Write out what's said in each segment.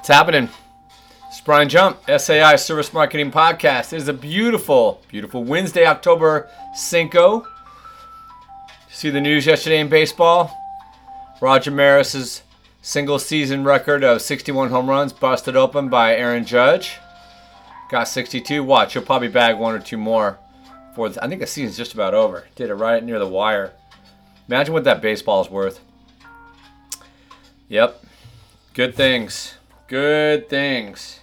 It's happening. It's Brian Jump, SAI Service Marketing Podcast. It is a beautiful, beautiful Wednesday, October Cinco. See the news yesterday in baseball? Roger Maris's single season record of 61 home runs busted open by Aaron Judge. Got 62. Watch, he'll probably bag one or two more. I think the season's just about over. Did it right near the wire. Imagine what that baseball is worth. Yep. Good things. Good things.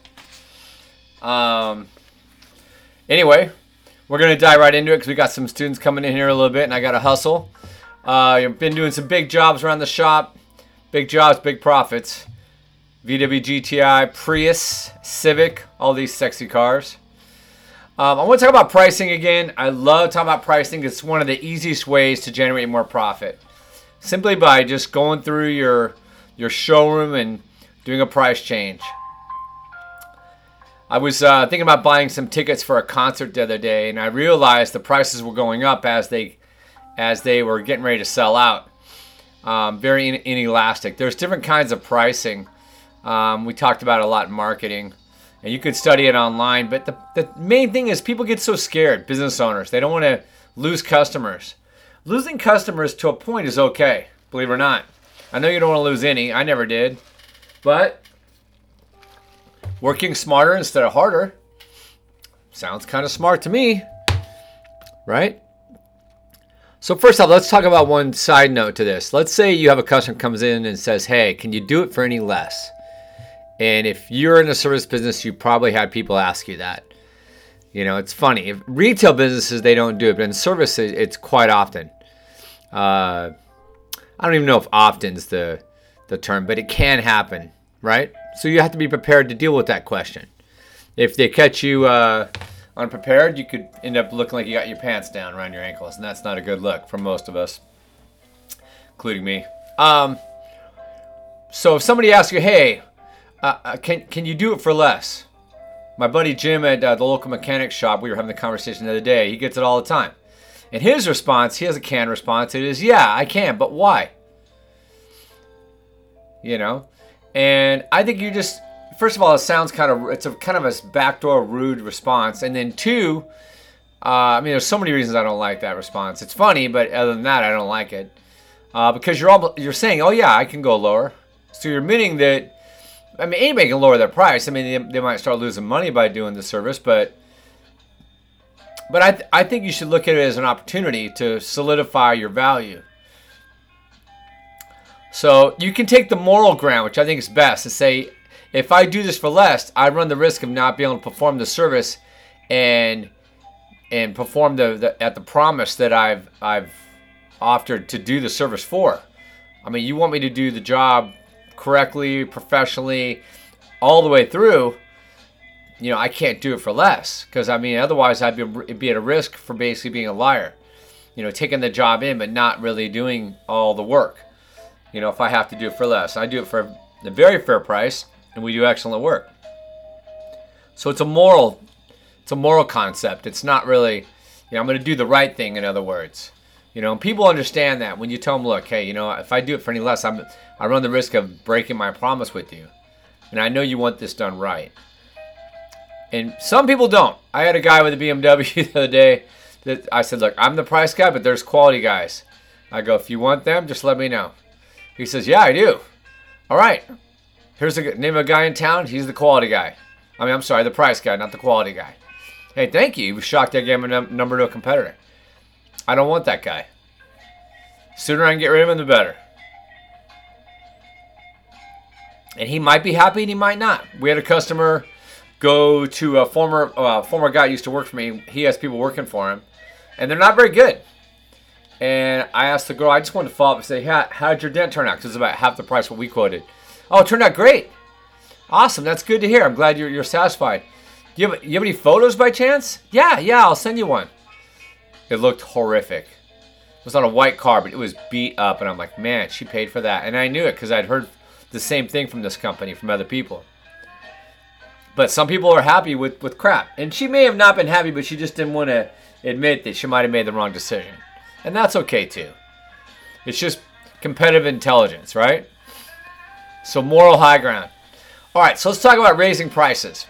Anyway, we're going to dive right into it because we got some students coming in here a little bit and I got to hustle. I've been doing some big jobs around the shop. Big jobs, big profits. VW GTI, Prius, Civic, all these sexy cars. I want to talk about pricing again. I love talking about pricing. It's one of the easiest ways to generate more profit. Simply by just going through your showroom and doing a price change. I was thinking about buying some tickets for a concert the other day, and I realized the prices were going up as they were getting ready to sell out. Very inelastic. There's different kinds of pricing. We talked about it a lot in marketing. And you could study it online, but the main thing is people get so scared, business owners. They don't want to lose customers. Losing customers to a point is okay, believe it or not. I know you don't want to lose any. I never did. But working smarter instead of harder sounds kind of smart to me, right? So first off, let's talk about one side note to this. Let's say you have a customer comes in and says, hey, can you do it for any less? And if you're in a service business, you probably had people ask you that. You know, it's funny. If retail businesses, they don't do it. But in service, it's quite often. I don't even know if often's the term, but it can happen, right? So you have to be prepared to deal with that question. If they catch you unprepared, you could end up looking like you got your pants down around your ankles. And that's not a good look for most of us, including me. So if somebody asks you, hey, can you do it for less? My buddy Jim at the local mechanic shop, we were having the conversation the other day. He gets it all the time. And his response, he has a canned response. It is, yeah, I can, but why? You know? And I think you just, first of all, it sounds kind of a backdoor rude response. And then two, there's so many reasons I don't like that response. It's funny, but other than that, I don't like it. Because you're saying, oh yeah, I can go lower. So you're admitting that, I mean, anybody can lower their price. I mean, they might start losing money by doing the service, but I think you should look at it as an opportunity to solidify your value. So you can take the moral ground, which I think is best, to say, if I do this for less, I run the risk of not being able to perform the service and perform the promise that I've offered to do the service for. I mean, you want me to do the job correctly, professionally, all the way through. You know, I can't do it for less because, I mean, otherwise I'd be at a risk for basically being a liar, you know, taking the job in but not really doing all the work. You know, if I have to do it for less, I do it for a very fair price and we do excellent work. So it's a moral concept. It's not really, you know, I'm going to do the right thing, in other words. You know, and people understand that when you tell them, look, hey, you know, if I do it for any less, I run the risk of breaking my promise with you. And I know you want this done right. And some people don't. I had a guy with a BMW the other day that I said, look, I'm the price guy, but there's quality guys. I go, if you want them, just let me know. He says, yeah, I do. All right. Here's the name of a guy in town. He's the quality guy. I mean, I'm sorry, the price guy, not the quality guy. Hey, thank you. He was shocked I gave him a number to a competitor. I don't want that guy. Sooner I can get rid of him, the better. And he might be happy and he might not. We had a customer go to a former guy who used to work for me. He has people working for him. And they're not very good. And I asked the girl, I just wanted to follow up and say, hey, how did your dent turn out? Because it's about half the price what we quoted. Oh, it turned out great. Awesome. That's good to hear. I'm glad you're satisfied. Do you have any photos by chance? Yeah, I'll send you one. It looked horrific. It was on a white car, but it was beat up. And I'm like, man, she paid for that. And I knew it because I'd heard the same thing from this company, from other people. But some people are happy with crap. And she may have not been happy, but she just didn't want to admit that she might have made the wrong decision. And that's okay, too. It's just competitive intelligence, right? So moral high ground. All right, so let's talk about raising prices.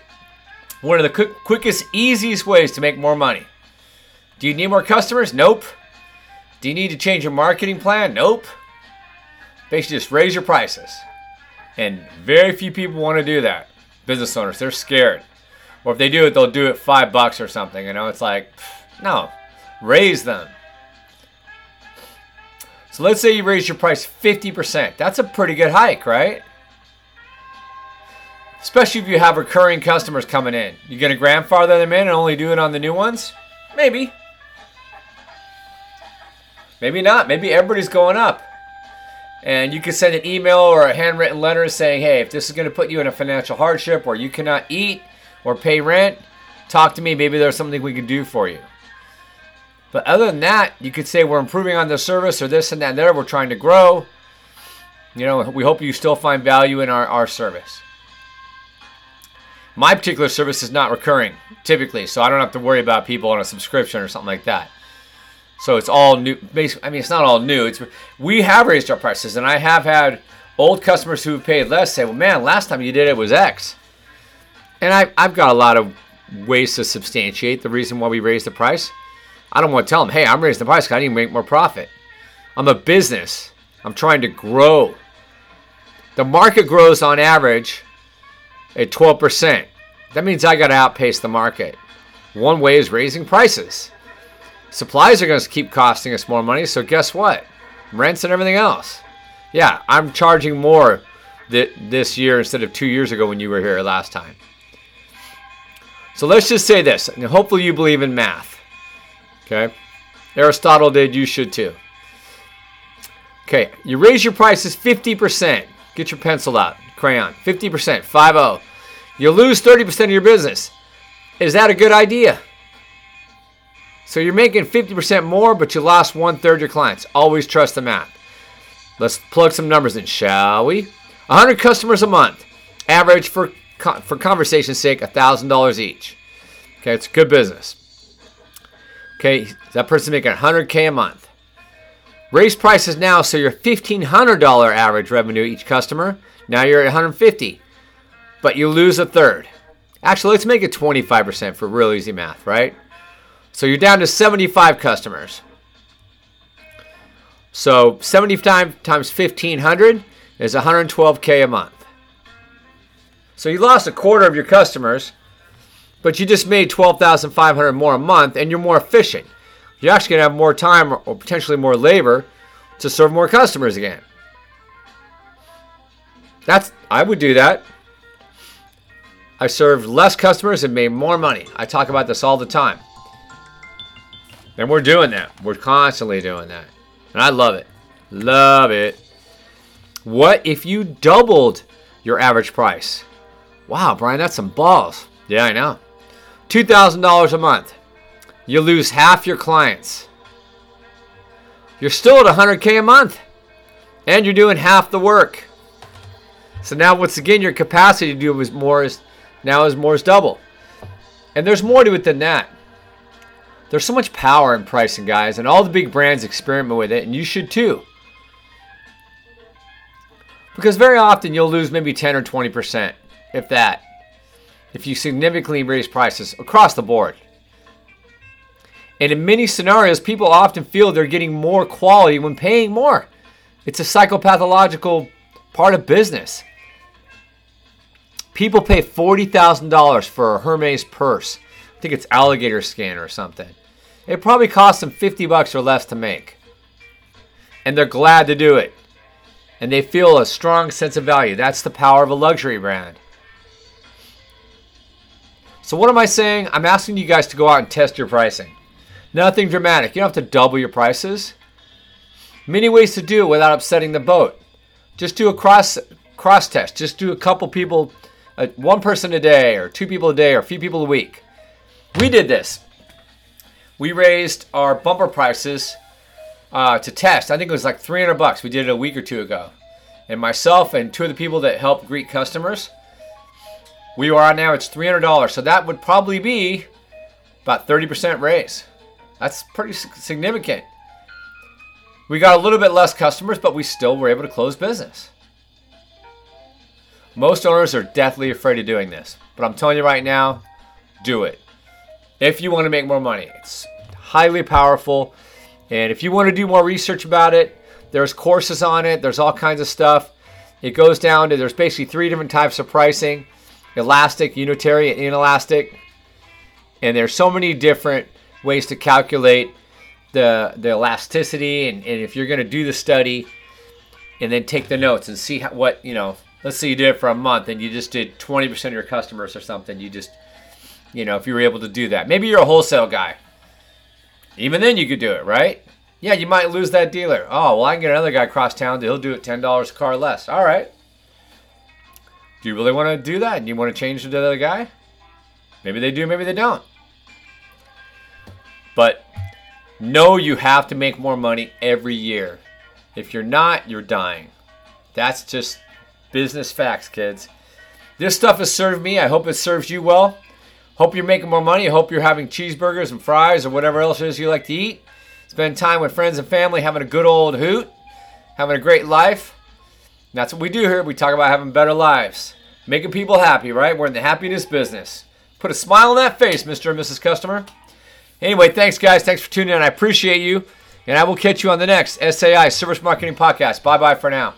One of the quickest, easiest ways to make more money. Do you need more customers? Nope. Do you need to change your marketing plan? Nope. Basically, just raise your prices. And very few people want to do that. Business owners, they're scared. Or if they do it, they'll do it $5 or something. You know, it's like, no, raise them. So let's say you raise your price 50%. That's a pretty good hike, right? Especially if you have recurring customers coming in. You're going to grandfather them in and only do it on the new ones? Maybe. Maybe not. Maybe everybody's going up. And you can send an email or a handwritten letter saying, hey, if this is going to put you in a financial hardship where you cannot eat or pay rent, talk to me. Maybe there's something we can do for you. But other than that, you could say we're improving on the service or this and that and there. We're trying to grow. You know, we hope you still find value in our service. My particular service is not recurring typically, so I don't have to worry about people on a subscription or something like that. So it's all new. Basically, I mean, it's not all new. We have raised our prices, and I have had old customers who paid less say, well, man, last time you did it was X. And I've got a lot of ways to substantiate the reason why we raised the price. I don't want to tell them, hey, I'm raising the price because I need to make more profit. I'm a business. I'm trying to grow. The market grows on average at 12%. That means I got to outpace the market. One way is raising prices. Supplies are going to keep costing us more money, so guess what? Rents and everything else. Yeah, I'm charging more this year instead of 2 years ago when you were here last time. So let's just say this, and hopefully you believe in math. Okay? Aristotle did, you should too. Okay, you raise your prices 50%. Get your pencil out. Crayon, 50%, 5-0. You lose 30% of your business. Is that a good idea? So you're making 50% more, but you lost 1/3 your clients. Always trust the math. Let's plug some numbers in, shall we? 100 customers a month. Average, for conversation's sake, $1,000 each. Okay, it's good business. Okay, that person's making $100K a month. Raise prices now, so your $1,500 average revenue each customer. Now you're at $150, but you lose 1/3. Actually, let's make it 25% for real easy math, right? So you're down to 75 customers. So 75 times 1,500 is $112K a month. So you lost 1/4 of your customers, but you just made $12,500 more a month, and you're more efficient. You're actually going to have more time or potentially more labor to serve more customers again. I would do that. I served less customers and made more money. I talk about this all the time. And we're doing that. We're constantly doing that. And I love it. Love it. What if you doubled your average price? Wow, Brian, that's some balls. Yeah, I know. $2,000 a month. You lose half your clients. You're still at $100K a month. And you're doing half the work. So now, once again, your capacity to do is double. And there's more to it than that. There's so much power in pricing, guys, and all the big brands experiment with it, and you should too. Because very often you'll lose maybe 10 or 20%, if that, if you significantly raise prices across the board. And in many scenarios, people often feel they're getting more quality when paying more. It's a psychopathological part of business. People pay $40,000 for a Hermes purse. I think it's alligator skin or something. It probably costs them $50 or less to make. And they're glad to do it. And they feel a strong sense of value. That's the power of a luxury brand. So what am I saying? I'm asking you guys to go out and test your pricing. Nothing dramatic. You don't have to double your prices. Many ways to do it without upsetting the boat. Just do a cross test. Just do a couple people, one person a day or two people a day or a few people a week. We did this. We raised our bumper prices to test. I think it was like $300. We did it a week or two ago. And myself and two of the people that help greet customers, we are now it's $300. So that would probably be about 30% raise. That's pretty significant. We got a little bit less customers, but we still were able to close business. Most owners are deathly afraid of doing this, but I'm telling you right now, do it. If you want to make more money, it's highly powerful. And if you want to do more research about it, there's courses on it. There's all kinds of stuff. It goes down to, there's basically three different types of pricing: elastic, unitary, and inelastic. And there's so many different ways to calculate the elasticity. And if you're going to do the study and then take the notes and see how, what, you know, let's say you did it for a month and you just did 20% of your customers or something. You just, you know, if you were able to do that, maybe you're a wholesale guy. Even then you could do it, right? Yeah, you might lose that dealer. Oh, well, I can get another guy across town. He'll do it $10 a car less. All right. Do you really want to do that? And you want to change to the other guy? Maybe they do, maybe they don't. But know you have to make more money every year. If you're not, you're dying. That's just business facts, kids. This stuff has served me. I hope it serves you well. Hope you're making more money. Hope you're having cheeseburgers and fries or whatever else it is you like to eat. Spend time with friends and family, having a good old hoot, having a great life. And that's what we do here. We talk about having better lives, making people happy, right? We're in the happiness business. Put a smile on that face, Mr. and Mrs. Customer. Anyway, thanks, guys. Thanks for tuning in. I appreciate you. And I will catch you on the next SAI Service Marketing Podcast. Bye-bye for now.